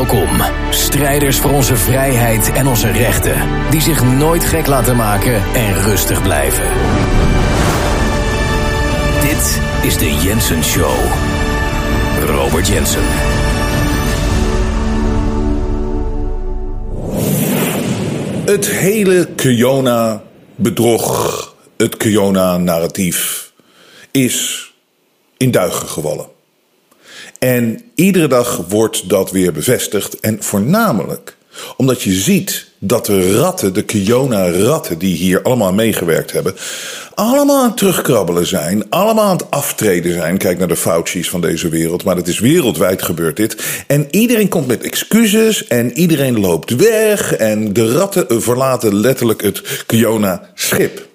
Welkom, strijders voor onze vrijheid en onze rechten, die zich nooit gek laten maken en rustig blijven. Dit is de Jensen Show. Robert Jensen. Het hele Kyona-bedrog, het Kyona-narratief, is in duigen gevallen. En iedere dag wordt dat weer bevestigd. En voornamelijk omdat je ziet dat de ratten, de Kyona-ratten die hier allemaal meegewerkt hebben, allemaal aan het terugkrabbelen zijn, allemaal aan het aftreden zijn. Kijk naar de Fauci's van deze wereld, maar dat is wereldwijd gebeurt dit. En iedereen komt met excuses en iedereen loopt weg en de ratten verlaten letterlijk het Kyona-schip.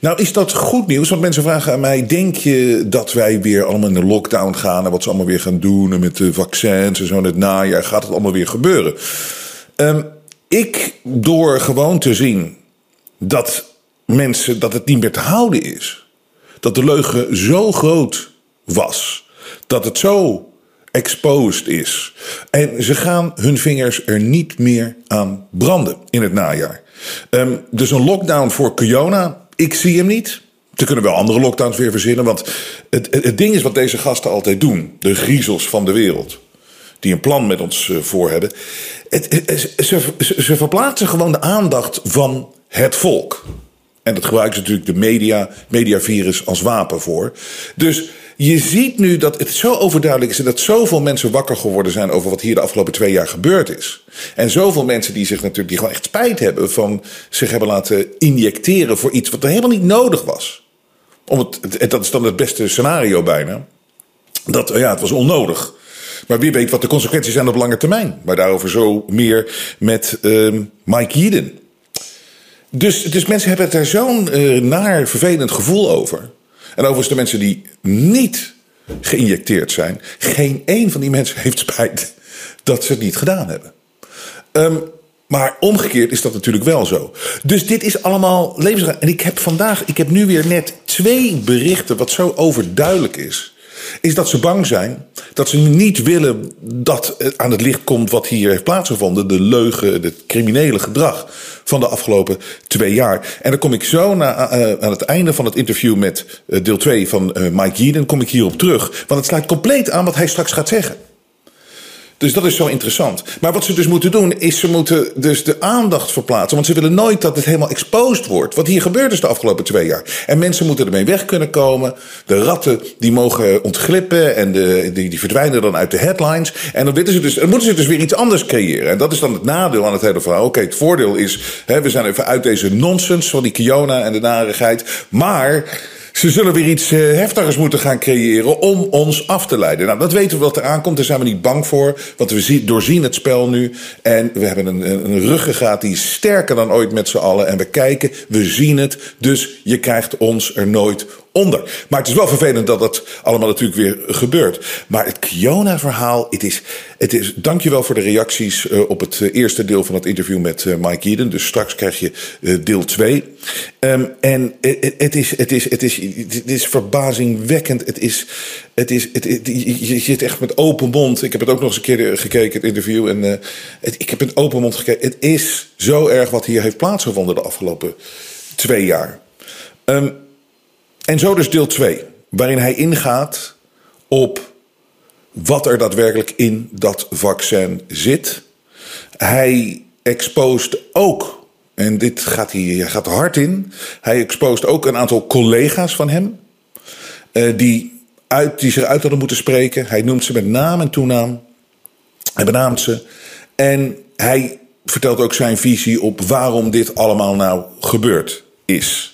Nou is dat goed nieuws, want mensen vragen aan mij, denk je dat wij weer allemaal in de lockdown gaan en wat ze allemaal weer gaan doen en met de vaccins en zo in het najaar, gaat het allemaal weer gebeuren? Ik, door gewoon te zien dat mensen, dat het niet meer te houden is, dat de leugen zo groot was, dat het zo exposed is en ze gaan hun vingers er niet meer aan branden in het najaar. Dus een lockdown voor Kyona, ik zie hem niet. Ze kunnen wel andere lockdowns weer verzinnen. Want het ding is wat deze gasten altijd doen. De griezels van de wereld. Die een plan met ons voor hebben. Ze verplaatsen gewoon de aandacht van het volk. En dat gebruiken ze natuurlijk de mediavirus als wapen voor. Dus je ziet nu dat het zo overduidelijk is en dat zoveel mensen wakker geworden zijn over wat hier de afgelopen 2 jaar gebeurd is. En zoveel mensen die zich natuurlijk, die gewoon echt spijt hebben van zich hebben laten injecteren voor iets wat er helemaal niet nodig was. Dat is dan het beste scenario bijna. Dat, ja, het was onnodig. Maar wie weet wat de consequenties zijn op lange termijn. Maar daarover zo meer met Mike Yeadon. Dus mensen hebben het daar zo'n naar vervelend gevoel over. En overigens de mensen die niet geïnjecteerd zijn, geen één van die mensen heeft spijt dat ze het niet gedaan hebben. Maar omgekeerd is dat natuurlijk wel zo. Dus dit is allemaal levensgevaarlijk. En ik heb nu weer net 2 berichten wat zo overduidelijk is. Is dat ze bang zijn, dat ze niet willen dat aan het licht komt wat hier heeft plaatsgevonden. De leugen, het criminele gedrag van de afgelopen 2 jaar. En dan kom ik zo aan het einde van het interview met deel 2 van Mike Yeadon, kom ik hierop terug. Want het sluit compleet aan wat hij straks gaat zeggen. Dus dat is zo interessant. Maar wat ze dus moeten doen, is ze moeten dus de aandacht verplaatsen. Want ze willen nooit dat het helemaal exposed wordt. Wat hier gebeurd is de afgelopen 2 jaar. En mensen moeten ermee weg kunnen komen. De ratten die mogen ontglippen en die verdwijnen dan uit de headlines. En dan moeten ze dus weer iets anders creëren. En dat is dan het nadeel aan het hele verhaal. Oké, het voordeel is, we zijn even uit deze nonsens van die Kyona en de narigheid. Maar ze zullen weer iets heftigers moeten gaan creëren om ons af te leiden. Nou, dat weten we wat er aankomt. Daar zijn we niet bang voor. Want we doorzien het spel nu. En we hebben een ruggengraat die is sterker dan ooit met z'n allen. En we kijken, we zien het. Dus je krijgt ons er nooit onder. Maar het is wel vervelend dat dat allemaal natuurlijk weer gebeurt. Maar het Kyona-verhaal, het is. Dankjewel voor de reacties op het eerste deel van het interview met Mike Yeadon. Dus straks krijg je deel 2. En het is verbazingwekkend. Je zit echt met open mond. Ik heb het ook nog eens een keer gekeken, het interview. En ik heb met open mond gekeken. Het is zo erg wat hier heeft plaatsgevonden de afgelopen 2 jaar. En zo dus deel 2, waarin hij ingaat op wat er daadwerkelijk in dat vaccin zit. Hij exposed ook, en dit gaat hij gaat hard in, hij exposed ook een aantal collega's van hem die zich uit hadden moeten spreken. Hij noemt ze met naam en toenaam. Hij benaamt ze. En hij vertelt ook zijn visie op waarom dit allemaal nou gebeurd is.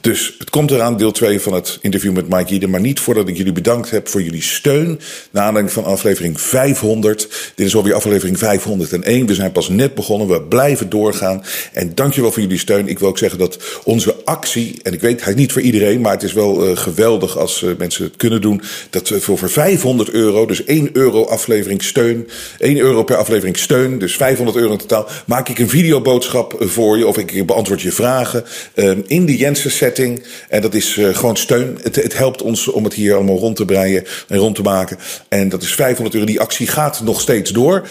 Dus het komt eraan, deel 2 van het interview met Mike Yeadon. Maar niet voordat ik jullie bedankt heb voor jullie steun. Naar aanleiding van aflevering 500. Dit is alweer aflevering 501. We zijn pas net begonnen. We blijven doorgaan. En dankjewel voor jullie steun. Ik wil ook zeggen dat onze actie, en ik weet, hij is niet voor iedereen, maar het is wel geweldig als mensen het kunnen doen. Dat voor €500, dus €1 aflevering steun. €1 per aflevering steun. Dus €500 in totaal. Maak ik een videoboodschap voor je. Of ik beantwoord je vragen. In de Jensen setting. En dat is gewoon steun. Het helpt ons om het hier allemaal rond te breien en rond te maken. En dat is €500. Die actie gaat nog steeds door.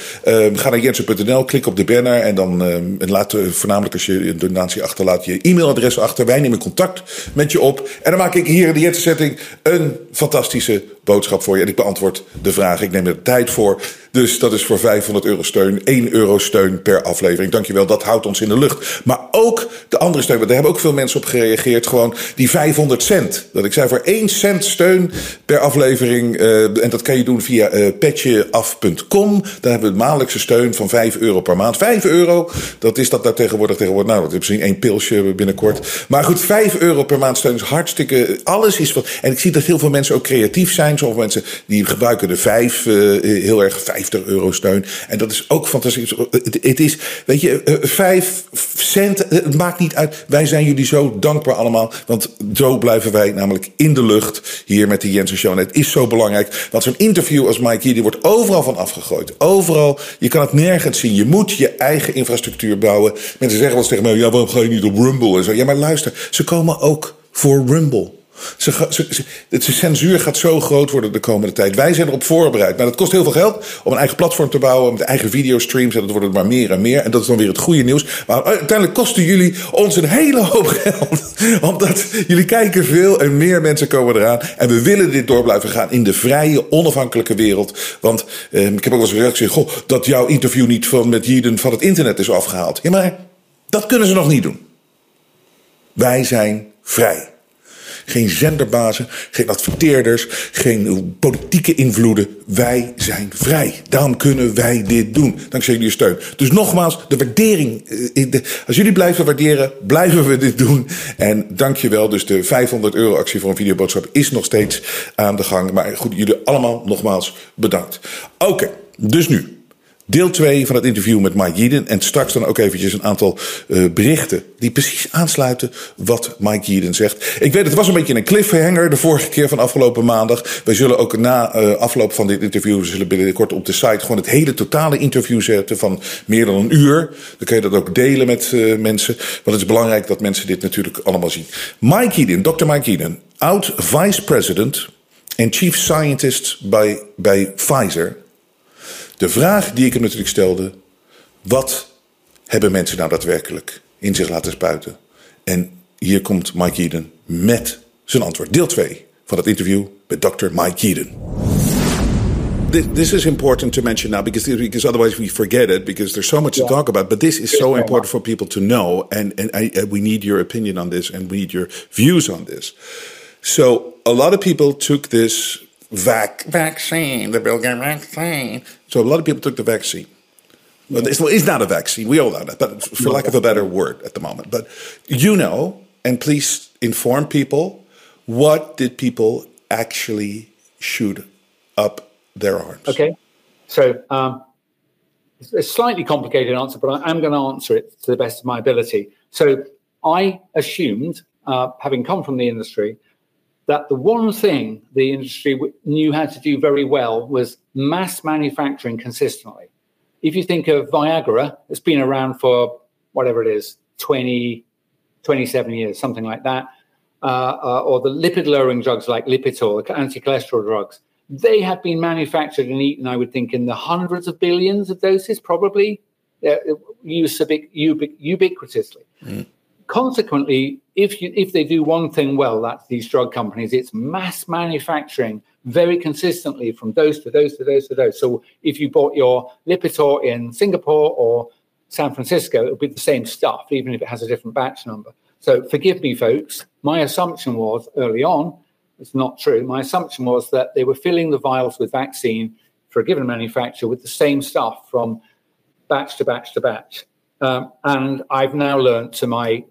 Ga naar jensen.nl, klik op de banner. En dan laat voornamelijk als je een donatie achterlaat je e-mailadres achter. Wij nemen contact met je op. En dan maak ik hier in de Jensen setting een fantastische boodschap voor je. En ik beantwoord de vraag. Ik neem er tijd voor. Dus dat is voor €500 steun. €1 steun per aflevering. Dankjewel, dat houdt ons in de lucht. Maar ook de andere steun. Want daar hebben ook veel mensen op gereageerd. Gewoon die 500 cent. Dat ik zei voor 1 cent steun per aflevering. En dat kan je doen via patjeaf.com. Daar hebben we de maandelijkse steun van €5 per maand. €5, dat is dat daar tegenwoordig. Nou, dat is misschien één pilsje binnenkort. Maar goed, €5 per maand steun is hartstikke... Alles is wat... En ik zie dat heel veel mensen ook creatief zijn. Sommige mensen die gebruiken de heel erg €50 steun. En dat is ook fantastisch. Het is, weet je, 5 cent, het maakt niet uit. Wij zijn jullie zo dankbaar allemaal. Want zo blijven wij namelijk in de lucht hier met de Jensen Show. En het is zo belangrijk. Want zo'n interview als Mike Yeadon wordt overal van afgegooid. Overal. Je kan het nergens zien. Je moet je eigen infrastructuur bouwen. Mensen zeggen wel eens tegen mij, ja, waarom ga je niet op Rumble en zo. Ja, maar luister, ze komen ook voor Rumble. De censuur gaat zo groot worden de komende tijd. Wij zijn erop voorbereid. Maar dat kost heel veel geld om een eigen platform te bouwen, met eigen videostreams. En dat wordt het maar meer en meer. En dat is dan weer het goede nieuws. Maar uiteindelijk kosten jullie ons een hele hoop geld. Omdat jullie kijken veel en meer mensen komen eraan. En we willen dit door blijven gaan in de vrije, onafhankelijke wereld. Want ik heb ook wel eens gezegd, goh, dat jouw interview niet met Yeadon van het internet is afgehaald. Ja, maar dat kunnen ze nog niet doen. Wij zijn vrij. Geen zenderbazen, geen adverteerders, geen politieke invloeden. Wij zijn vrij. Daarom kunnen wij dit doen. Dankzij jullie steun. Dus nogmaals, de waardering. Als jullie blijven waarderen, blijven we dit doen. En dankjewel. Dus de €500 actie voor een videoboodschap is nog steeds aan de gang. Maar goed, jullie allemaal nogmaals bedankt. Oké, dus nu. Deel 2 van het interview met Mike Yeadon. En straks dan ook eventjes een aantal berichten die precies aansluiten wat Mike Yeadon zegt. Ik weet, het was een beetje een cliffhanger de vorige keer van afgelopen maandag. Wij zullen ook na afloop van dit interview, we zullen binnenkort op de site gewoon het hele totale interview zetten van meer dan een uur. Dan kun je dat ook delen met mensen. Want het is belangrijk dat mensen dit natuurlijk allemaal zien. Mike Yeadon, Dr. Mike Yeadon, oud vice president en chief scientist bij Pfizer. De vraag die ik hem natuurlijk stelde, wat hebben mensen nou daadwerkelijk in zich laten spuiten? En hier komt Mike Yeadon met zijn antwoord. Deel 2 van het interview met Dr. Mike Yeadon. This is important to mention now because otherwise we forget it because there's so much to talk about. But this is so important for people to know, and we need your opinion on this and we need your views on this. So a lot of people took this vaccine, the Bill Gates vaccine. So a lot of people took the vaccine. Well, it's not a vaccine. We all know that, but for lack of a better word at the moment. But you know, and please inform people, what did people actually shoot up their arms? Okay. So it's a slightly complicated answer, but I am going to answer it to the best of my ability. So I assumed, having come from the industry, that the one thing the industry knew how to do very well was mass manufacturing consistently. If you think of Viagra, it's been around for whatever it is, 27 years, something like that. Or the lipid-lowering drugs like Lipitor, the anti-cholesterol drugs, they have been manufactured and eaten, I would think, in the hundreds of billions of doses, probably, used ubiquitously. Mm. Consequently, if they do one thing well, that's these drug companies, it's mass manufacturing very consistently from dose to dose to dose to dose. So if you bought your Lipitor in Singapore or San Francisco, it'll be the same stuff, even if it has a different batch number. So forgive me, folks. My assumption was early on, it's not true. My assumption was that they were filling the vials with vaccine for a given manufacturer with the same stuff from batch to batch to batch. And I've now learned to my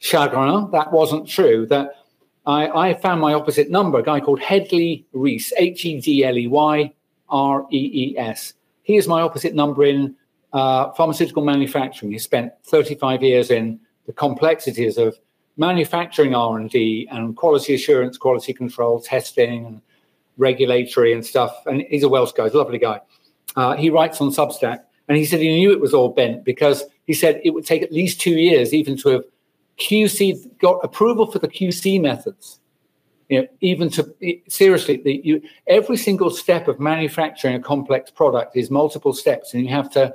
chagrin that wasn't true, that I found my opposite number, a guy called Hedley Rees, Hedley Rees. He is my opposite number in pharmaceutical manufacturing. He spent 35 years in the complexities of manufacturing R&D and quality assurance, quality control, testing, and regulatory and stuff. And he's a Welsh guy, he's a lovely guy. He writes on Substack. And he said he knew it was all bent because he said it would take at least 2 years even to have QC got approval for the QC methods. You know, even to seriously, every single step of manufacturing a complex product is multiple steps, and you have to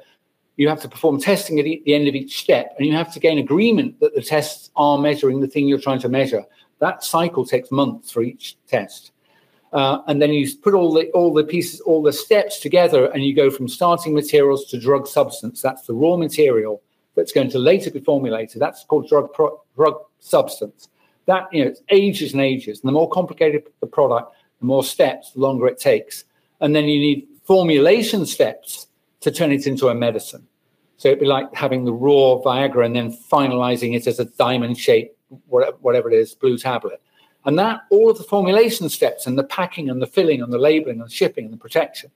perform testing at the end of each step, and you have to gain agreement that the tests are measuring the thing you're trying to measure. That cycle takes months for each test. And then you put all the pieces, all the steps together, and you go from starting materials to drug substance. That's the raw material that's going to later be formulated. That's called drug substance. That, you know, it's ages and ages. And the more complicated the product, the more steps, the longer it takes. And then you need formulation steps to turn it into a medicine. So it'd be like having the raw Viagra and then finalizing it as a diamond-shaped, whatever it is, blue tablet. And that, all of the formulation steps and the packing and the filling and the labeling and the shipping and the protection,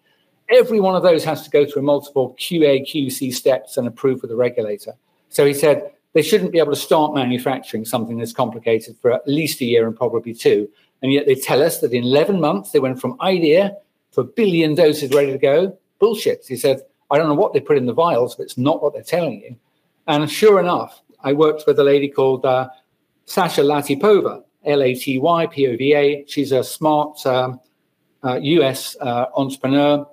every one of those has to go through multiple QA, QC steps and approved with the regulator. So he said they shouldn't be able to start manufacturing something that's complicated for at least a year and probably two. And yet they tell us that in 11 months, they went from idea to 1 billion doses ready to go. Bullshit. He said, I don't know what they put in the vials, but it's not what they're telling you. And sure enough, I worked with a lady called Sasha Latipova, L-A-T-Y-P-O-V-A. She's a smart US entrepreneur,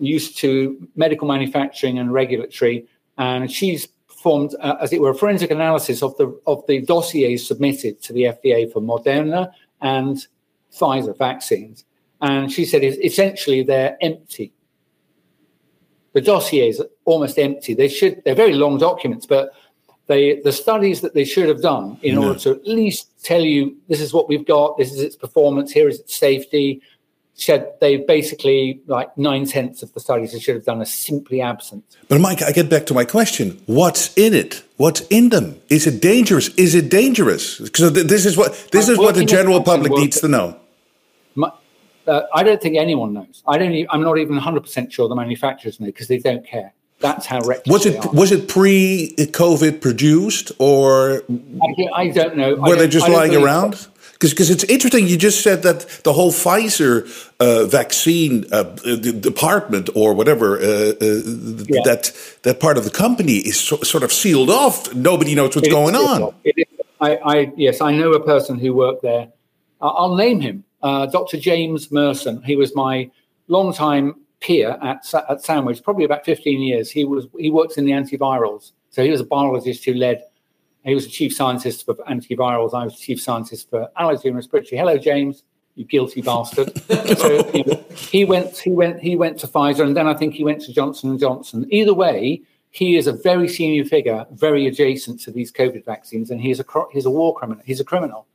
used to medical manufacturing and regulatory. And she's performed, as it were, a forensic analysis of the dossiers submitted to the FDA for Moderna and Pfizer vaccines. And she said, essentially, they're empty. The dossiers are almost empty. They're very long documents, but the studies that they should have done in order to at least tell you this is what we've got, this is its performance, here is its safety, said they basically, like 9/10 of the studies they should have done are simply absent. But Mike, I get back to my question. What's in it? What's in them? Is it dangerous? Is it dangerous? Because this is what the general public needs to know. I don't think anyone knows. I'm not even 100% sure the manufacturers know because they don't care. That's how reckless was it pre-COVID produced or? I don't know. Were they just lying around? Because it's interesting. You just said that the whole Pfizer vaccine department or whatever that part of the company is sort of sealed off. Nobody knows what's going on. I know a person who worked there. I'll name him. Dr. James Merson, he was my longtime peer at Sandwich, probably about 15 years. He works in the antivirals. So he was a biologist he was a chief scientist for antivirals. I was chief scientist for allergy and respiratory. Hello, James, you guilty bastard. So he went to Pfizer, and then I think he went to Johnson and Johnson. Either way, he is a very senior figure, very adjacent to these COVID vaccines, and he's a war criminal. He's a criminal.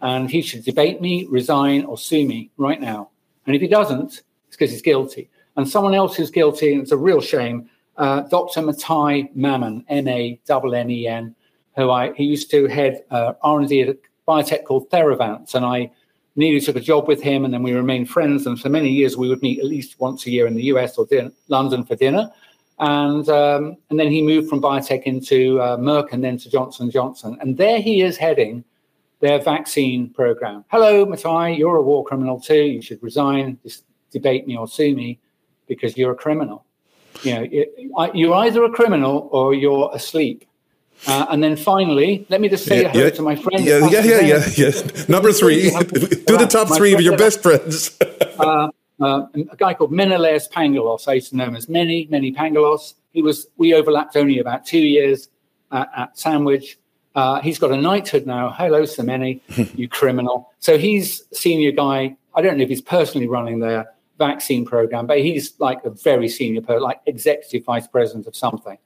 And he should debate me, resign, or sue me right now. And if he doesn't, it's because he's guilty. And someone else who's guilty, and it's a real shame, Dr. Mathai Mannen, M-A-N-N-E-N, who used to head R&D at a biotech called TheraVance. And I nearly took a job with him, and then we remained friends. And for many years, we would meet at least once a year in the US or London for dinner. And then he moved from biotech into Merck and then to Johnson & Johnson. And there he is heading their vaccine program. Hello, Mathai, you're a war criminal too. You should resign, just debate me or sue me because you're a criminal. You know, you're either a criminal or you're asleep. And then finally, let me just say hello to my friend. Number three, do the top three of your best friends. A guy called Menelaus Pangalos. I used to know him as Many, Many Pangalos. We overlapped only about 2 years at Sandwich. He's got a knighthood now. Hello, Semeni, you criminal. So he's senior guy. I don't know if he's personally running their vaccine program, but he's like a very senior, like executive vice president of something.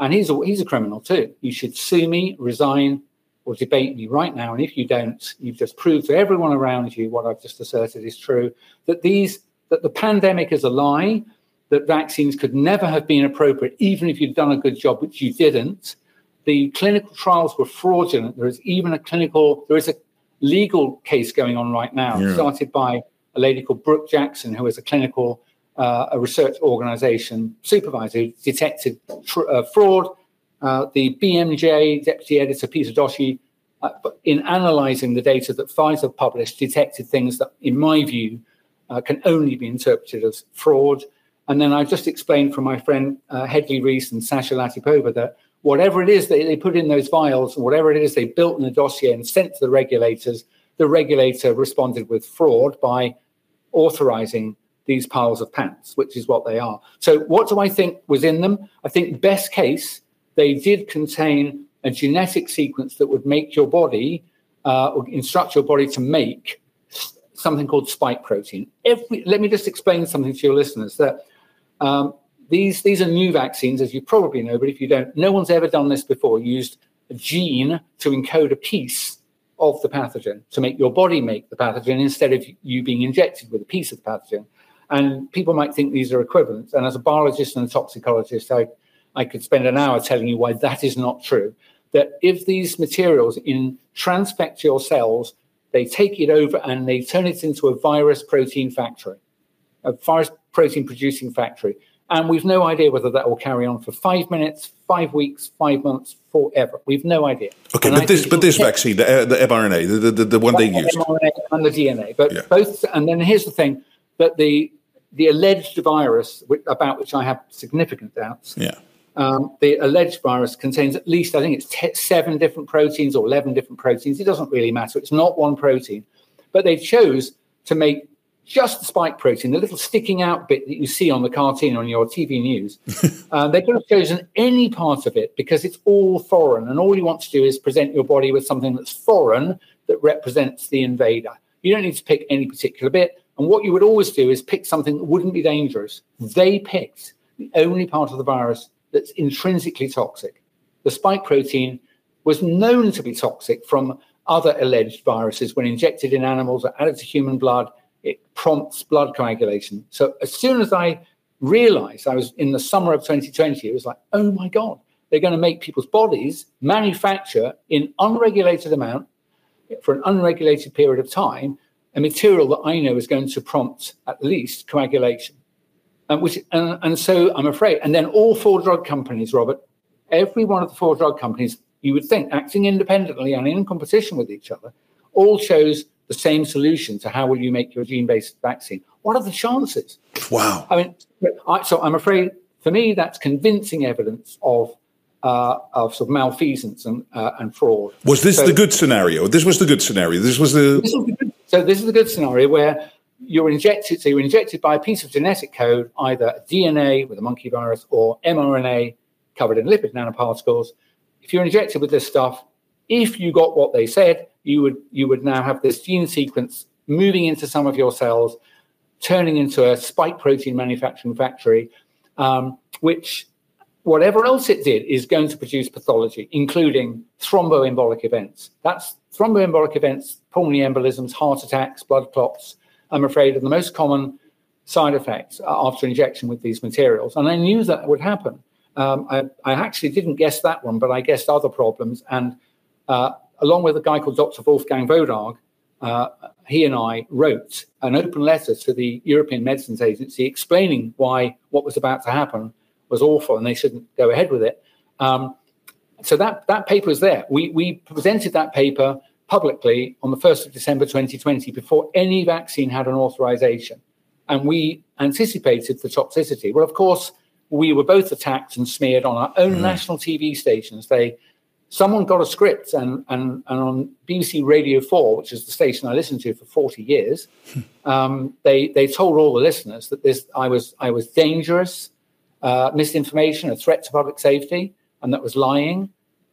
And he's a criminal too. You should sue me, resign, or debate me right now. And if you don't, you've just proved to everyone around you what I've just asserted is true, that the pandemic is a lie, that vaccines could never have been appropriate, even if you'd done a good job, which you didn't. The clinical trials were fraudulent. There is a legal case going on right now, started by a lady called Brooke Jackson, who is a clinical research organization supervisor who detected fraud. The BMJ deputy editor, Peter Doshi, in analyzing the data that Pfizer published, detected things that, in my view, can only be interpreted as fraud. And then I just explained from my friend Hedley Rees and Sasha Latipova that Whatever it is they put in those vials, and whatever it is they built in the dossier and sent to the regulators, the regulator responded with fraud by authorizing these piles of patents, which is what they are. So what do I think was in them? I think best case, they did contain a genetic sequence that would make your body, or instruct your body to make something called spike protein. Let me just explain something to your listeners, that these are new vaccines, as you probably know, but if you don't, no one's ever done this before, used a gene to encode a piece of the pathogen, to make your body make the pathogen instead of you being injected with a piece of the pathogen. And people might think these are equivalents. And as a biologist and a toxicologist, I could spend an hour telling you why that is not true, that if these materials transfect your cells, they take it over and they turn it into a virus protein factory, a virus protein producing factory. And we've no idea whether that will carry on for 5 minutes, 5 weeks, 5 months, forever. We've no idea. Okay, and but this vaccine, the mRNA, the one they use, mRNA and the DNA, but both. And then here's the thing, that the alleged virus, about which I have significant doubts. Yeah. The alleged virus contains at least, I think it's 7 different proteins or 11 different proteins. It doesn't really matter. It's not one protein, but they chose to make just the spike protein, the little sticking out bit that you see on the cartoon on your TV news. They could have chosen any part of it because it's all foreign. And all you want to do is present your body with something that's foreign that represents the invader. You don't need to pick any particular bit. And what you would always do is pick something that wouldn't be dangerous. They picked the only part of the virus that's intrinsically toxic. The spike protein was known to be toxic from other alleged viruses. When injected in animals or added to human blood, it prompts blood coagulation. So as soon as I realized, I was in the summer of 2020, it was like, oh my God, they're going to make people's bodies manufacture in unregulated amount for an unregulated period of time, a material that I know is going to prompt at least coagulation. And so I'm afraid. And then all 4 drug companies, Robert, every one of the 4 drug companies, you would think, acting independently and in competition with each other, all chose the same solution to how will you make your gene-based vaccine. What are the chances? Wow. I mean, so I'm afraid, for me, that's convincing evidence of sort of malfeasance and fraud. Was this the good scenario? This was the good scenario. This is the good scenario where you're injected. So you're injected by a piece of genetic code, either DNA with a monkey virus or mRNA covered in lipid nanoparticles. If you're injected with this stuff, if you got what they said, you would now have this gene sequence moving into some of your cells, turning into a spike protein manufacturing factory, which, whatever else it did, is going to produce pathology, including thromboembolic events. That's thromboembolic events, pulmonary embolisms, heart attacks, blood clots, I'm afraid, are the most common side effects after injection with these materials. And I knew that would happen. I actually didn't guess that one, but I guessed other problems. And along with a guy called Dr. Wolfgang Vodarg, he and I wrote an open letter to the European Medicines Agency explaining why what was about to happen was awful and they shouldn't go ahead with it. So that paper is there. We presented that paper publicly on the 1st of December 2020 before any vaccine had an authorization. And we anticipated the toxicity. Well, of course, we were both attacked and smeared on our own national TV stations. Someone got a script and on BBC Radio 4, which is the station I listened to for 40 years, they told all the listeners that I was dangerous, misinformation, a threat to public safety, and that was lying,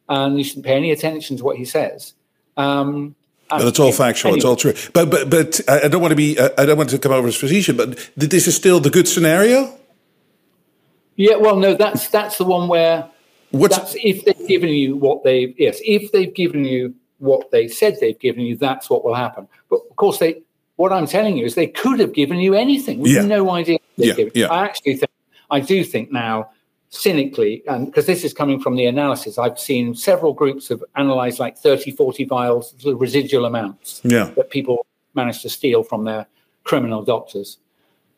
and you shouldn't pay any attention to what he says. But it's all factual. Anyway. It's all true. But I don't want to be I don't want to come over as physician. But this is still the good scenario. Yeah. Well, no. That's the one where. That's if they've given you what they if they've given you what they said they've given you, that's what will happen. But of course, what I'm telling you is they could have given you anything. We have no idea what they've given you. Yeah. I do think now, cynically, and because this is coming from the analysis, I've seen several groups have analysed like 30, 40 vials, little residual amounts that people managed to steal from their criminal doctors.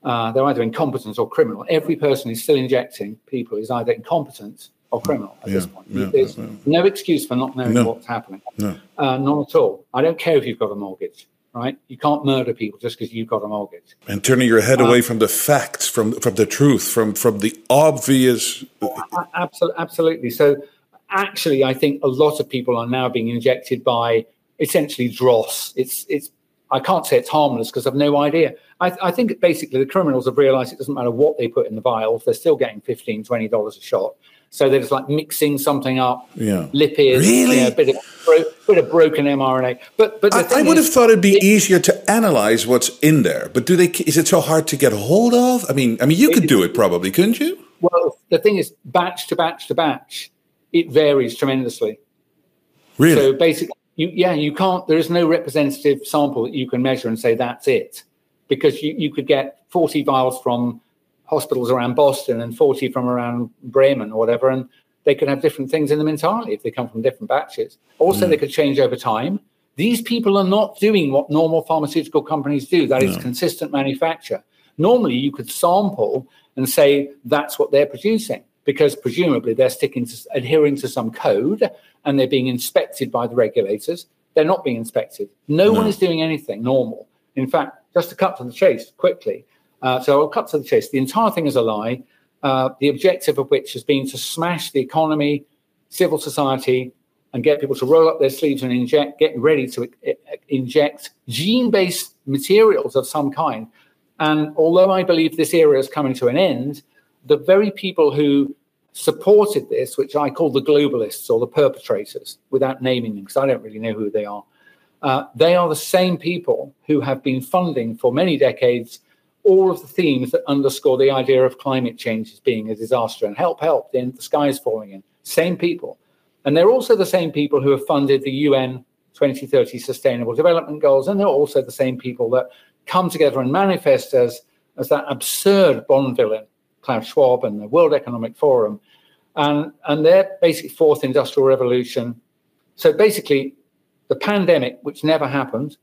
They're either incompetent or criminal. Every person who's still injecting people is either incompetent or criminal at this point. There's no excuse for not knowing what's happening. None at all. I don't care if you've got a mortgage, right? You can't murder people just because you've got a mortgage. And turning your head away from the facts, from the truth, from the obvious. Absolutely. So actually, I think a lot of people are now being injected by essentially dross. It's I can't say it's harmless because I've no idea. I think basically the criminals have realized it doesn't matter what they put in the vials, they're still getting $15, $20 a shot. So they're just like mixing something up, lipids, really? A bit of broken mRNA. But I would have thought it'd be easier to analyze what's in there. But is it so hard to get hold of? I mean, you could do it probably, couldn't you? Well, the thing is, batch to batch to batch, it varies tremendously. Really? So basically, you can't. There is no representative sample that you can measure and say that's it, because you could get 40 vials from hospitals around Boston and 40 from around Bremen or whatever, and they could have different things in them entirely if they come from different batches. Also, they could change over time. These people are not doing what normal pharmaceutical companies do. That is consistent manufacture. Normally, you could sample and say that's what they're producing because presumably they're adhering to some code and they're being inspected by the regulators. They're not being inspected. No one is doing anything normal. In fact, just to cut to the chase quickly, so I'll cut to the chase. The entire thing is a lie, the objective of which has been to smash the economy, civil society, and get people to roll up their sleeves and get ready to inject gene-based materials of some kind. And although I believe this era is coming to an end, the very people who supported this, which I call the globalists or the perpetrators, without naming them, because I don't really know who they are the same people who have been funding for many decades all of the themes that underscore the idea of climate change as being a disaster and help, then the sky is falling in. Same people. And they're also the same people who have funded the UN 2030 Sustainable Development Goals, and they're also the same people that come together and manifest as that absurd Bond villain, Klaus Schwab and the World Economic Forum, and their basic fourth industrial revolution. So basically, the pandemic, which never happened,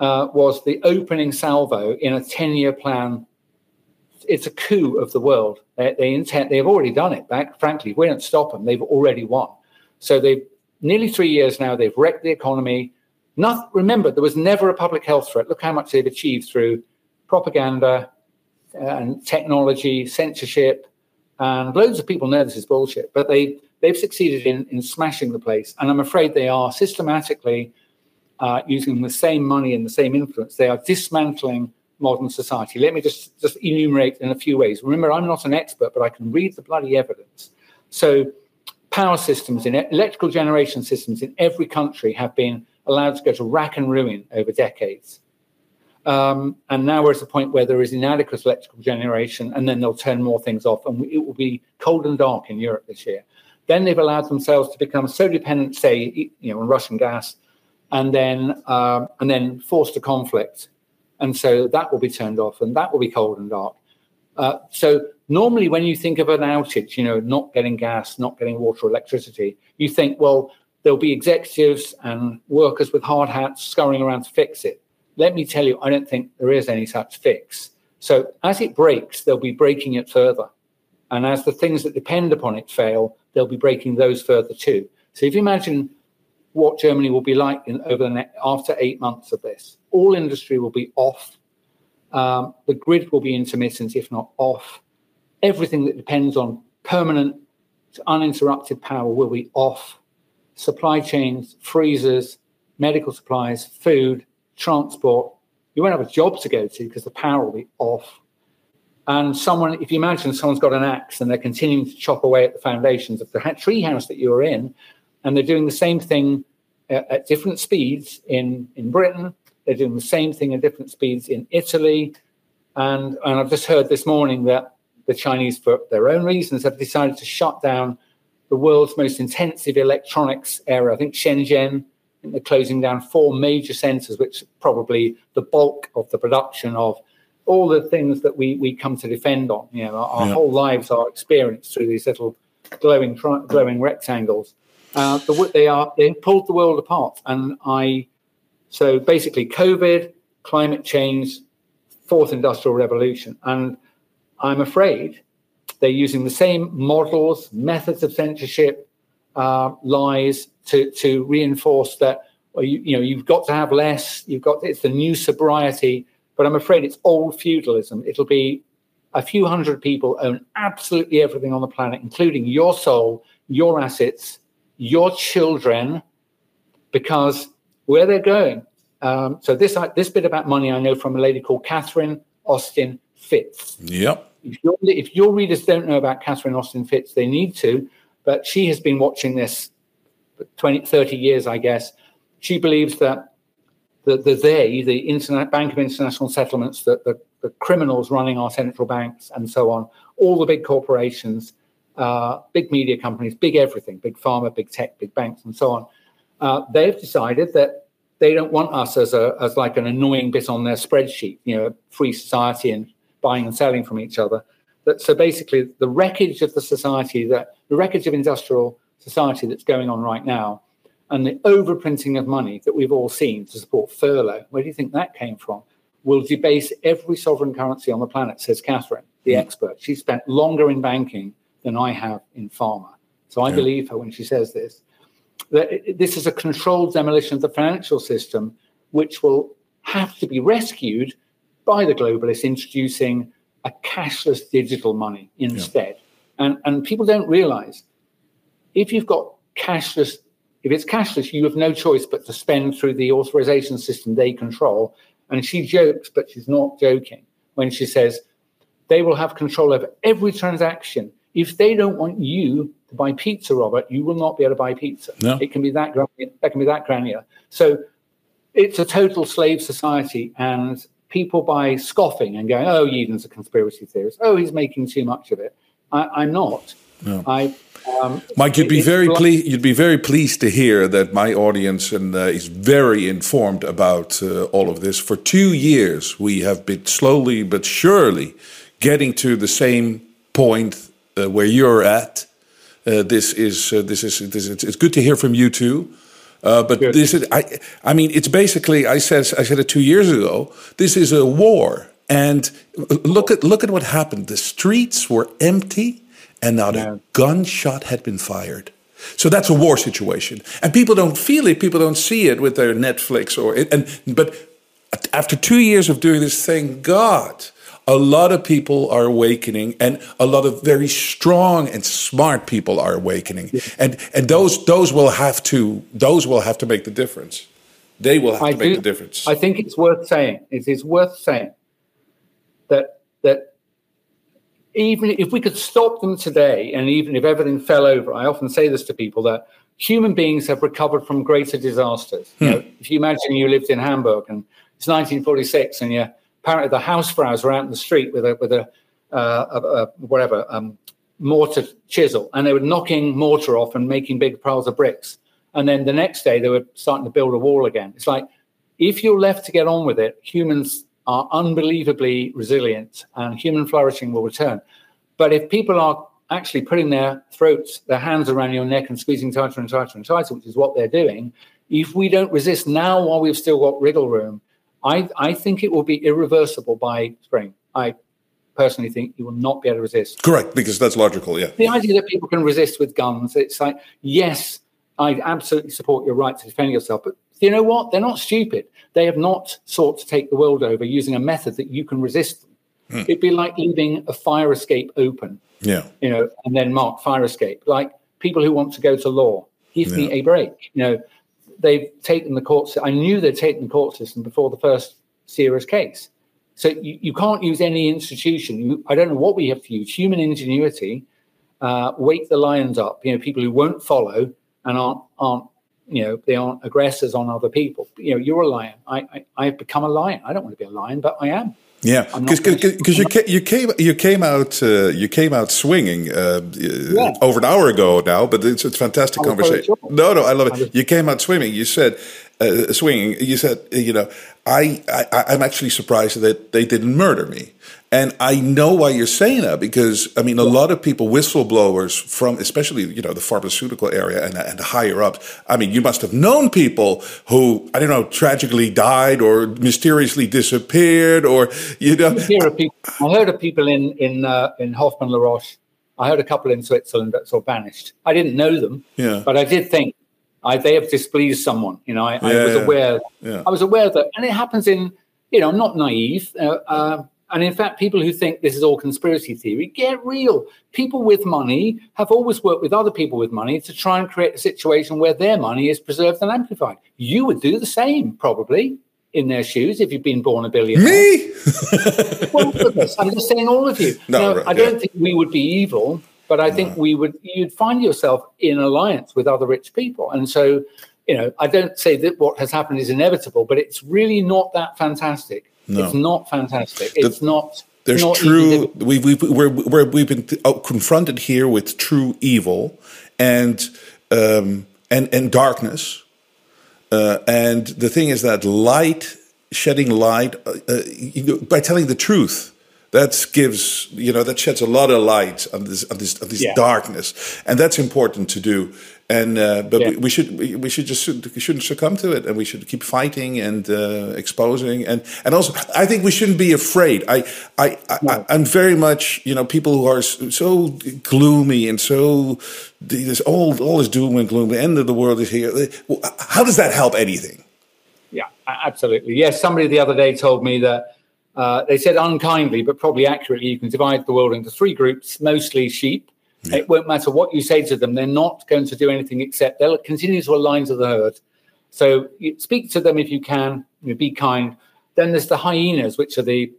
was the opening salvo in a 10-year plan. It's a coup of the world. They've already done it. Frankly, we don't stop them. They've already won. So they've nearly 3 years now. They've wrecked the economy. Remember, there was never a public health threat. Look how much they've achieved through propaganda and technology, censorship, and loads of people know this is bullshit. But they've succeeded in smashing the place, and I'm afraid they are systematically. Using the same money and the same influence, they are dismantling modern society. Let me just enumerate in a few ways. Remember, I'm not an expert, but I can read the bloody evidence. So power systems, in electrical generation systems in every country have been allowed to go to rack and ruin over decades. And now we're at a point where there is inadequate electrical generation, and then they'll turn more things off, and it will be cold and dark in Europe this year. Then they've allowed themselves to become so dependent, say, on Russian gas, and then forced a conflict. And so that will be turned off, and that will be cold and dark. So normally when you think of an outage, not getting gas, not getting water, electricity, you think, well, there'll be executives and workers with hard hats scurrying around to fix it. Let me tell you, I don't think there is any such fix. So as it breaks, they'll be breaking it further. And as the things that depend upon it fail, they'll be breaking those further too. So if you imagine what Germany will be like after 8 months of this. All industry will be off. The grid will be intermittent, if not off. Everything that depends on permanent, uninterrupted power will be off. Supply chains, freezers, medical supplies, food, transport. You won't have a job to go to because the power will be off. And if you imagine someone's got an axe and they're continuing to chop away at the foundations of the treehouse that you are in, and they're doing the same thing at different speeds in Britain. They're doing the same thing at different speeds in Italy. And I've just heard this morning that the Chinese, for their own reasons, have decided to shut down the world's most intensive electronics area. I think Shenzhen, they're closing down 4 major centers, which probably the bulk of the production of all the things that we come to depend on. Our whole lives are experienced through these little glowing rectangles. They pulled the world apart, so basically COVID, climate change, fourth industrial revolution, and I'm afraid they're using the same models, methods of censorship, lies to reinforce that you've got to have less. It's the new sobriety, but I'm afraid it's old feudalism. It'll be a few hundred people own absolutely everything on the planet, including your soul, your assets, your children, because where they're going. So this bit about money I know from a lady called Catherine Austin Fitz. Yep. If your readers don't know about Catherine Austin Fitz, they need to. But she has been watching this for 20, 30 years, I guess. She believes that the Bank of International Settlements, that the criminals running our central banks and so on, all the big corporations, big media companies, big everything, big pharma, big tech, big banks and so on, they've decided that they don't want us as an annoying bit on their spreadsheet, free society and buying and selling from each other. So basically the wreckage of the wreckage of industrial society that's going on right now, and the overprinting of money that we've all seen to support furlough, where do you think that came from, will debase every sovereign currency on the planet, says Catherine, the expert. She spent longer in banking than I have in pharma. So I believe her when she says this. This is a controlled demolition of the financial system, which will have to be rescued by the globalists introducing a cashless digital money instead. Yeah. And people don't realize, if it's cashless, you have no choice but to spend through the authorization system they control. And she jokes, but she's not joking, when she says they will have control over every transaction. If they don't want you to buy pizza, Robert, you will not be able to buy pizza. No. It can be that granular. So it's a total slave society, and people, by scoffing and going, oh, Yeadon's a conspiracy theorist, oh, he's making too much of it. I'm not. No. Mike, you'd be very pleased to hear that my audience is very informed about all of this. For 2 years, we have been slowly but surely getting to the same point where you're at. It's good to hear from you too. But good. It's basically, I said it 2 years ago, this is a war. And look at what happened. The streets were empty, and now the gunshot had been fired. So that's a war situation. And people don't feel it. People don't see it with their Netflix. But after 2 years of doing this, thank God, a lot of people are awakening, and a lot of very strong and smart people are awakening, and those will have to make the difference. They will have to make the difference. I think it's worth saying. It is worth saying that even if we could stop them today, and even if everything fell over, I often say this to people, that human beings have recovered from greater disasters. You know, if you imagine you lived in Hamburg and it's 1946, and you're apparently the housefraus were out in the street with a mortar chisel, and they were knocking mortar off and making big piles of bricks. And then the next day they were starting to build a wall again. It's like, if you're left to get on with it, humans are unbelievably resilient, and human flourishing will return. But if people are actually putting their hands around your neck and squeezing tighter and tighter and tighter, which is what they're doing, if we don't resist now while we've still got wriggle room, I think it will be irreversible by spring. I personally think you will not be able to resist. Correct, because that's logical, yeah. The idea that people can resist with guns, it's like, yes, I absolutely support your right to defend yourself, but you know what? They're not stupid. They have not sought to take the world over using a method that you can resist them. It'd be like leaving a fire escape open, and then mark fire escape. Like people who want to go to law, give me a break, They've taken the court system. I knew they'd taken the court system before the first serious case. So you can't use any institution. I don't know what we have to use. Human ingenuity, wake the lions up. People who won't follow and aren't aggressors on other people. You're a lion. I've become a lion. I don't want to be a lion, but I am. Yeah, because you came out swinging over an hour ago now, but it's a fantastic conversation. Sure. No, I love it. You came out swimming. You said swinging. You said I'm actually surprised that they didn't murder me, and I know why you're saying that, because I mean a lot of people, whistleblowers from especially the pharmaceutical area and higher ups. I mean, you must have known people who tragically died or mysteriously disappeared or I heard of people in Hoffmann La Roche. I heard a couple in Switzerland that sort of vanished. I didn't know them, but I did think they have displeased someone. I was aware. I was aware that, and it happens in. I'm not naive. And in fact, people who think this is all conspiracy theory, get real. People with money have always worked with other people with money to try and create a situation where their money is preserved and amplified. You would do the same, probably, in their shoes if you've been born a billionaire. Me? Well, goodness, I'm just saying all of you. No, right, I don't think we would be evil, but I think we would. You'd find yourself in alliance with other rich people. And so, you know, I don't say that what has happened is inevitable, but it's really not that fantastic. No. It's not fantastic. We've been confronted here with true evil and darkness. And the thing is that light, shedding light, by telling the truth, that sheds a lot of light on this darkness, and that's important to do. And we shouldn't succumb to it, and we should keep fighting and exposing. And also, I think we shouldn't be afraid. I'm very much, people who are so gloomy and so this all is doom and gloom. The end of the world is here. How does that help anything? Yeah, absolutely. Yes, somebody the other day told me that. They said unkindly, but probably accurately, you can divide the world into three groups, mostly sheep. Yeah. It won't matter what you say to them. They're not going to do anything except they'll continue to align to the herd. So speak to them if you can, be kind. Then there's the hyenas, which are the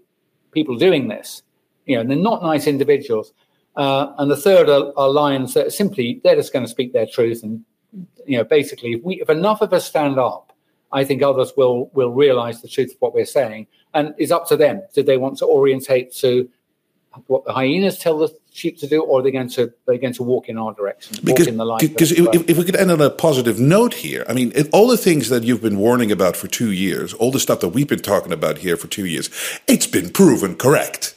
people doing this. And they're not nice individuals. And the third are lions that are simply, they're just going to speak their truth. And, basically, if enough of us stand up, I think others will realize the truth of what we're saying. And it's up to them. Do they want to orientate to what the hyenas tell the sheep to do, or are they going to walk in our direction, walk in the light? Because if we could end on a positive note here, I mean, all the things that you've been warning about for 2 years, all the stuff that we've been talking about here for 2 years, it's been proven correct.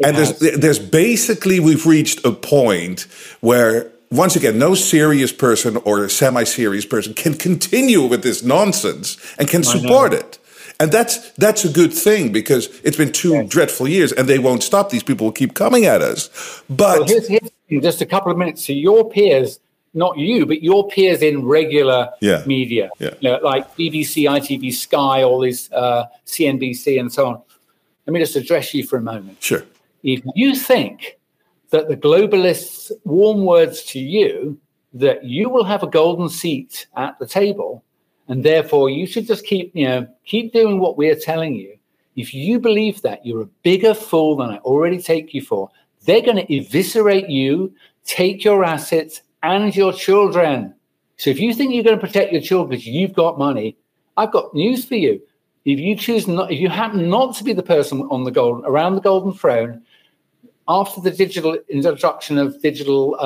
There's basically, we've reached a point where, once again, no serious person or semi-serious person can continue with this nonsense and can support it. And that's a good thing, because it's been two dreadful years and they won't stop. These people will keep coming at us. But here's just a couple of minutes to your peers, not you, but your peers in regular media, like BBC, ITV, Sky, all these CNBC and so on. Let me just address you for a moment. Sure. If you think that the globalists' warm words to you, that you will have a golden seat at the table, and therefore you should just keep doing what we're telling you. If you believe that, you're a bigger fool than I already take you for. They're going to eviscerate you, take your assets and your children. So if you think you're going to protect your children because you've got money, I've got news for you. If you happen not to be the person around the golden throne, after the digital introduction of digital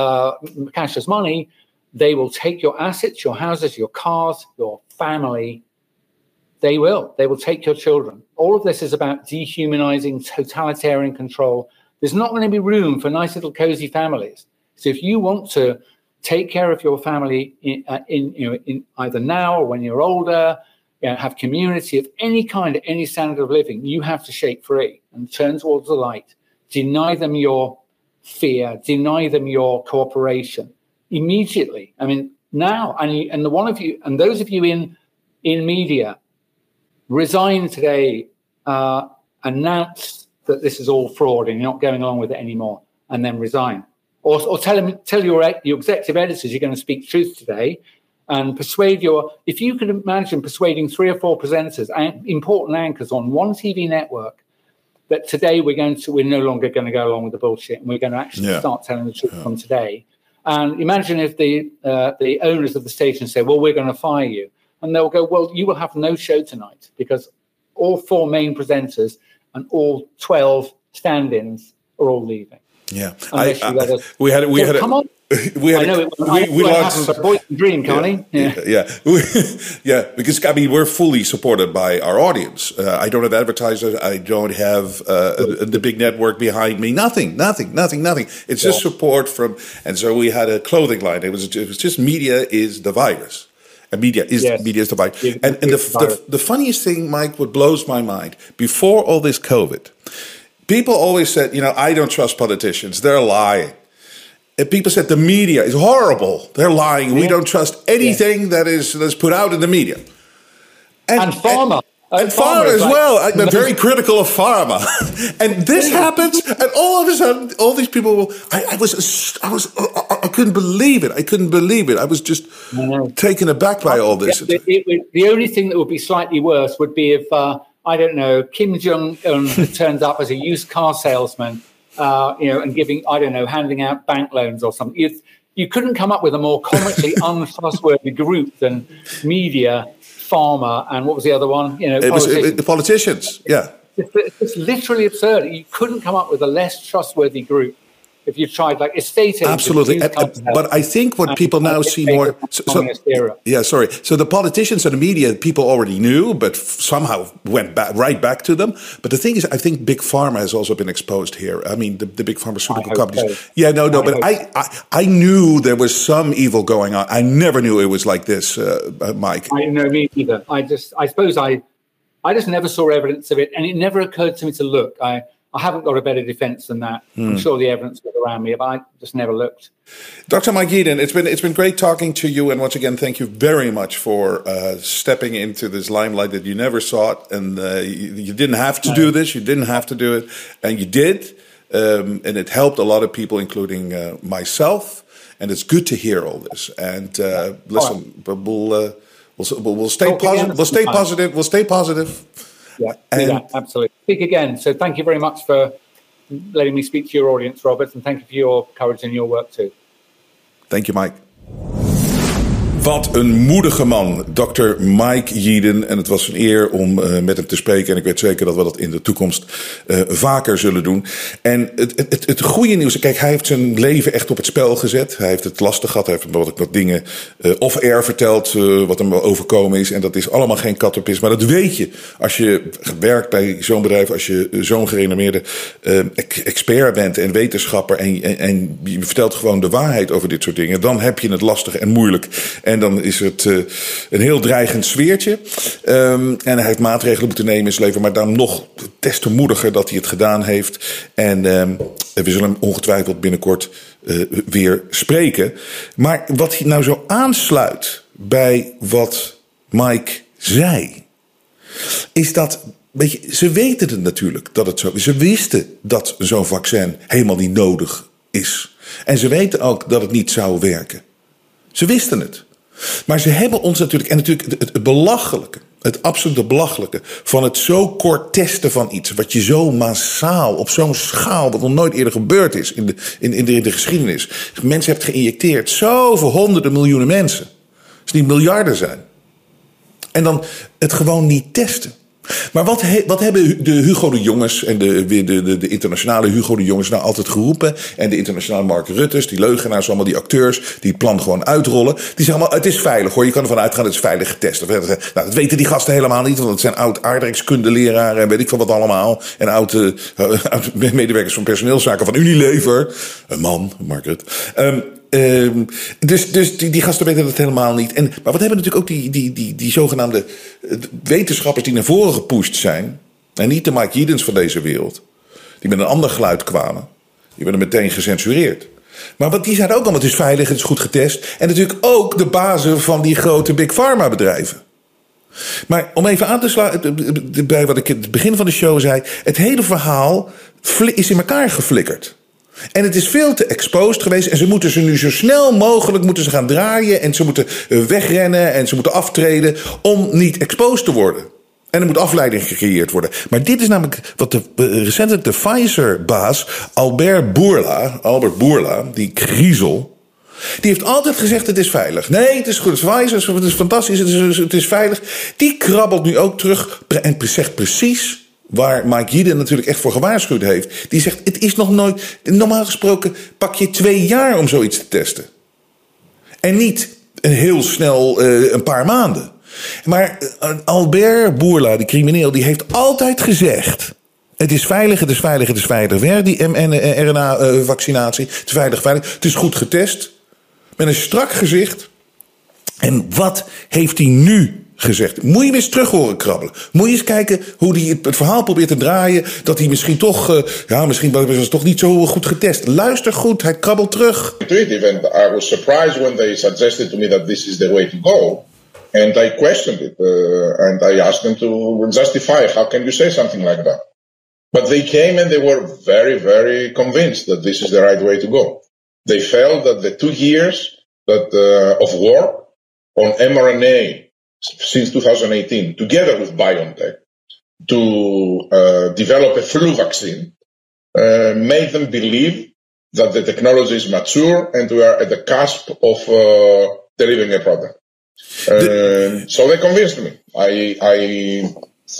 cashless money, they will take your assets, your houses, your cars, your family. They will. They will take your children. All of this is about dehumanizing totalitarian control. There's not going to be room for nice little cozy families. So if you want to take care of your family in either now or when you're older, have community of any kind, at any standard of living, you have to shake free and turn towards the light. Deny them your fear. Deny them your cooperation immediately. I mean, now, and the one of you and those of you in media, resign today. Announce that this is all fraud and you're not going along with it anymore, and then resign. Or tell your executive editors you're going to speak truth today, and persuade if you could imagine persuading 3 or 4 presenters and important anchors on one TV network, that today we're no longer going to go along with the bullshit, and we're going to actually start telling the truth from today. And imagine if the owners of the station say, well, we're going to fire you. And they'll go, well, you will have no show tonight, because all 4 main presenters and all 12 stand-ins are all leaving. Yeah. Because I mean, we're fully supported by our audience. I don't have advertisers. I don't have the big network behind me. Nothing. It's just support from. And so we had a clothing line. It was just media is the virus, and media is the virus. And the funniest thing, Mike, what blows my mind before all this COVID, people always said, I don't trust politicians. They're lying. And people said the media is horrible. They're lying. Yeah. We don't trust anything that's put out in the media. And pharma. And pharma as well. Like, they're very critical of pharma. And this happens, and all of a sudden, all these people will... I couldn't believe it. I was just taken aback by all this. Yeah, the only thing that would be slightly worse would be if, I don't know, Kim Jong-un turns up as a used car salesman, and giving, handing out bank loans or something. You couldn't come up with a more comically untrustworthy group than media, pharma, and what was the other one? The politicians, yeah. It's literally absurd. You couldn't come up with a less trustworthy group if you tried, like, estate agents. Absolutely. But I think what people now see more... So the politicians and the media, people already knew, but somehow went right back to them. But the thing is, I think big pharma has also been exposed here. I mean, the big pharmaceutical companies. So. Yeah, no, but I knew there was some evil going on. I never knew it was like this, Mike. I know, me either. I suppose I just never saw evidence of it, and it never occurred to me to look. I haven't got a better defense than that. I'm sure the evidence was around me, but I just never looked. Dr. Mike Yeadon, it's been great talking to you, and once again, thank you very much for stepping into this limelight that you never sought, and you didn't have to do this, you didn't have to do it, and you did, and it helped a lot of people, including myself, and it's good to hear all this. And listen, right. We'll stay positive. We'll stay positive. Yeah, absolutely. Speak again. So thank you very much for letting me speak to your audience, Robert, and thank you for your courage and your work too. Thank you, Mike. Wat een moedige man, Dr. Mike Yeadon. En het was een eer om met hem te spreken. En ik weet zeker dat we dat in de toekomst vaker zullen doen. En het goede nieuws, kijk, hij heeft zijn leven echt op het spel gezet. Hij heeft het lastig gehad. Hij heeft wat dingen off-air verteld, wat hem overkomen is. En dat is allemaal geen kat op is. Maar dat weet je als je werkt bij zo'n bedrijf, als je zo'n gerenommeerde expert bent en wetenschapper. En je vertelt gewoon de waarheid over dit soort dingen. Dan heb je het lastig en moeilijk. En dan is het een heel dreigend sfeertje. En hij heeft maatregelen moeten nemen in zijn leven. Maar daarom nog des te moediger dat hij het gedaan heeft. En we zullen hem ongetwijfeld binnenkort weer spreken. Maar wat hij nou zo aansluit bij wat Mike zei, is dat... Weet je, ze weten het natuurlijk dat het zo is. Ze wisten dat zo'n vaccin helemaal niet nodig is. En ze weten ook dat het niet zou werken. Ze wisten het. Maar ze hebben ons natuurlijk... En natuurlijk het belachelijke, het absolute belachelijke... van het zo kort testen van iets... wat je zo massaal, op zo'n schaal... wat nog nooit eerder gebeurd is in de geschiedenis. Mensen hebben geïnjecteerd. Zoveel honderden miljoenen mensen. Dus die miljarden zijn. En dan het gewoon niet testen. Maar wat hebben de Hugo de Jonges en de internationale Hugo de Jonges nou altijd geroepen? En de internationale Mark Rutte's, die leugenaars, allemaal die acteurs, die het plan gewoon uitrollen. Die zeggen allemaal, het is veilig hoor, je kan ervan uitgaan, het is veilig getest. Nou, dat weten die gasten helemaal niet, want het zijn oud-aardrijkskundeleraren en weet ik veel wat allemaal. En oud-medewerkers van personeelszaken van Unilever. Een man, Mark Rutte. Dus die gasten weten dat helemaal niet. Maar wat hebben natuurlijk ook die zogenaamde wetenschappers die naar voren gepusht zijn. En niet de Mike Yeadons van deze wereld. Die met een ander geluid kwamen. Die werden meteen gecensureerd. Maar wat die zijn ook allemaal, het is veilig, het is goed getest. En natuurlijk ook de bazen van die grote big pharma bedrijven. Maar om even aan te sluiten bij wat ik in het begin van de show zei. Het hele verhaal is in elkaar geflikkerd. En het is veel te exposed geweest. En ze moeten ze nu zo snel mogelijk gaan draaien. En ze moeten wegrennen. En ze moeten aftreden om niet exposed te worden. En er moet afleiding gecreëerd worden. Maar dit is namelijk wat recentelijk de Pfizer-baas Albert Bourla, die griezel... Die heeft altijd gezegd, het is veilig. Nee, het is goed, Pfizer, het is fantastisch, het is veilig. Die krabbelt nu ook terug en zegt precies... Waar Mike Yeadon natuurlijk echt voor gewaarschuwd heeft. Die zegt, het is nog nooit... Normaal gesproken pak je 2 jaar om zoiets te testen. En niet heel snel een paar maanden. Maar Albert Bourla, die crimineel, die heeft altijd gezegd... Het is veilig, het is veilig, het is veilig. Weer die mRNA-vaccinatie. Het is veilig, veilig. Het is goed getest. Met een strak gezicht. En wat heeft hij nu gezegd? Moet je hem eens terug horen krabbelen. Moet je eens kijken hoe hij het verhaal probeert te draaien. Dat hij misschien toch... misschien was het toch niet zo goed getest. Luister goed, hij krabbelt terug. ...and I was surprised when they suggested to me that this is the way to go. And I questioned it, and I asked them to justify how can you say something like that. But they came and they were very, very convinced that this is the right way to go. They felt that the 2 years of war on mRNA since 2018, together with BioNTech, to develop a flu vaccine, made them believe that the technology is mature and we are at the cusp of delivering a product. So they convinced me. I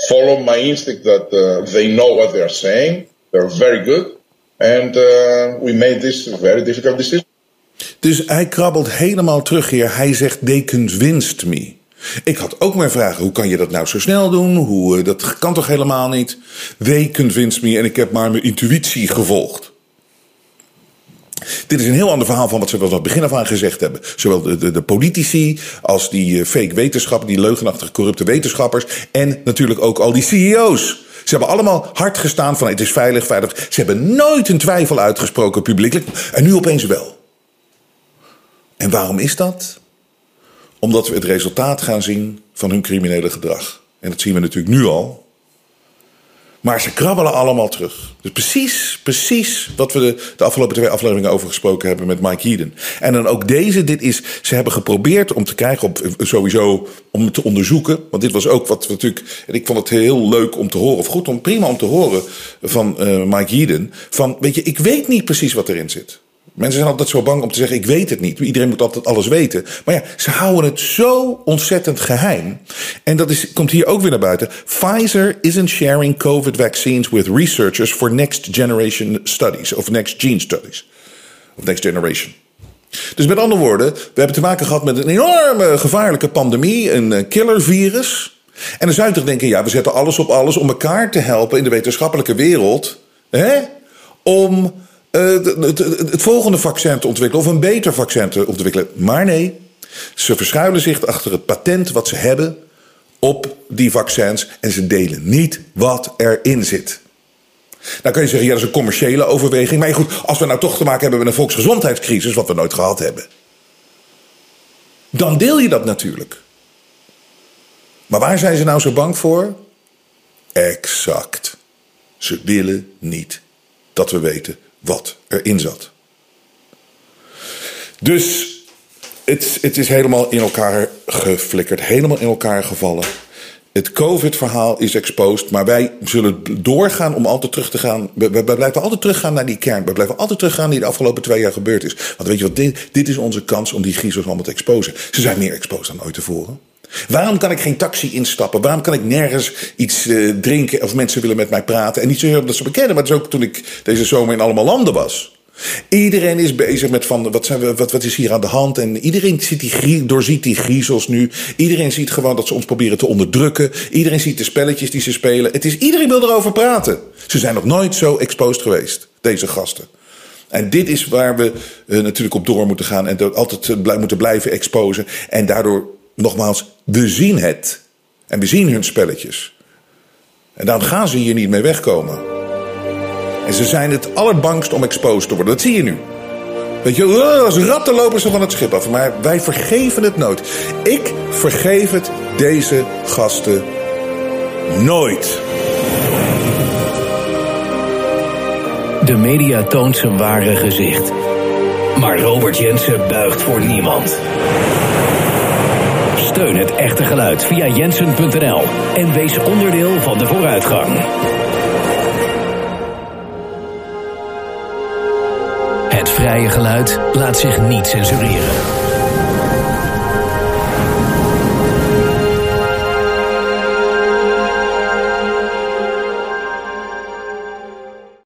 follow my instinct that they know what they are saying. They're very good. And we made this very difficult decision. Dus hij krabbelt helemaal terug hier. Hij zegt dekens winst me. Ik had ook mijn vragen. Hoe kan je dat nou zo snel doen? Dat kan toch helemaal niet? Dekens winst me. En ik heb maar mijn intuïtie gevolgd. Dit is een heel ander verhaal van wat ze vanaf het begin af aan gezegd hebben. Zowel de politici als die fake wetenschappers, die leugenachtige corrupte wetenschappers. En natuurlijk ook al die CEO's. Ze hebben allemaal hard gestaan van het is veilig, veilig. Ze hebben nooit een twijfel uitgesproken publiekelijk. En nu opeens wel. En waarom is dat? Omdat we het resultaat gaan zien van hun criminele gedrag. En dat zien we natuurlijk nu al. Maar ze krabbelen allemaal terug. Dus precies wat we de afgelopen 2 afleveringen over gesproken hebben met Mike Yeadon. En dan ook deze, ze hebben geprobeerd om te krijgen, sowieso om te onderzoeken. Want dit was ook wat we natuurlijk, en ik vond het heel leuk om te horen, of goed, prima om te horen van Mike Yeadon. Van, weet je, ik weet niet precies wat erin zit. Mensen zijn altijd zo bang om te zeggen, ik weet het niet. Iedereen moet altijd alles weten. Maar ja, ze houden het zo ontzettend geheim. En dat komt hier ook weer naar buiten. Pfizer isn't sharing COVID vaccines with researchers for next generation studies. Of next gene studies. Of next generation. Dus met andere woorden, we hebben te maken gehad met een enorme gevaarlijke pandemie. Een killervirus. En dan zou je toch denken, ja, we zetten alles op alles om elkaar te helpen in de wetenschappelijke wereld. Hè? Om het volgende vaccin te ontwikkelen of een beter vaccin te ontwikkelen. Maar nee, ze verschuilen zich achter het patent wat ze hebben op die vaccins en ze delen niet wat erin zit. Nou kan je zeggen, ja, dat is een commerciële overweging. Maar goed, als we nou toch te maken hebben met een volksgezondheidscrisis, wat we nooit gehad hebben, dan deel je dat natuurlijk. Maar waar zijn ze nou zo bang voor? Exact. Ze willen niet dat we weten wat erin zat. Dus het is helemaal in elkaar geflikkerd. Helemaal in elkaar gevallen. Het COVID-verhaal is exposed. Maar wij zullen doorgaan om altijd terug te gaan. We blijven altijd teruggaan naar die kern. We blijven altijd teruggaan naar die de afgelopen 2 jaar gebeurd is. Want weet je wat, dit is onze kans om die griezels allemaal te exposen. Ze zijn meer exposed dan ooit tevoren. Waarom kan ik geen taxi instappen? Waarom kan ik nergens iets drinken of mensen willen met mij praten? En niet zozeer omdat ze me kennen, maar het is ook toen ik deze zomer in allemaal landen was. Iedereen is bezig met van wat is hier aan de hand? En iedereen doorziet die griezels nu. Iedereen ziet gewoon dat ze ons proberen te onderdrukken. Iedereen ziet de spelletjes die ze spelen. Iedereen wil erover praten. Ze zijn nog nooit zo exposed geweest, deze gasten. En dit is waar we natuurlijk op door moeten gaan en altijd moeten blijven exposen. En daardoor, nogmaals, we zien het. En we zien hun spelletjes. En daarom gaan ze hier niet mee wegkomen. En ze zijn het allerbangst om exposed te worden. Dat zie je nu. Weet je, als ratten lopen ze van het schip af. Maar wij vergeven het nooit. Ik vergeef het deze gasten nooit. De media toont zijn ware gezicht. Maar Robert Jensen buigt voor niemand. Steun het echte geluid via jensen.nl en wees onderdeel van de vooruitgang. Het vrije geluid laat zich niet censureren.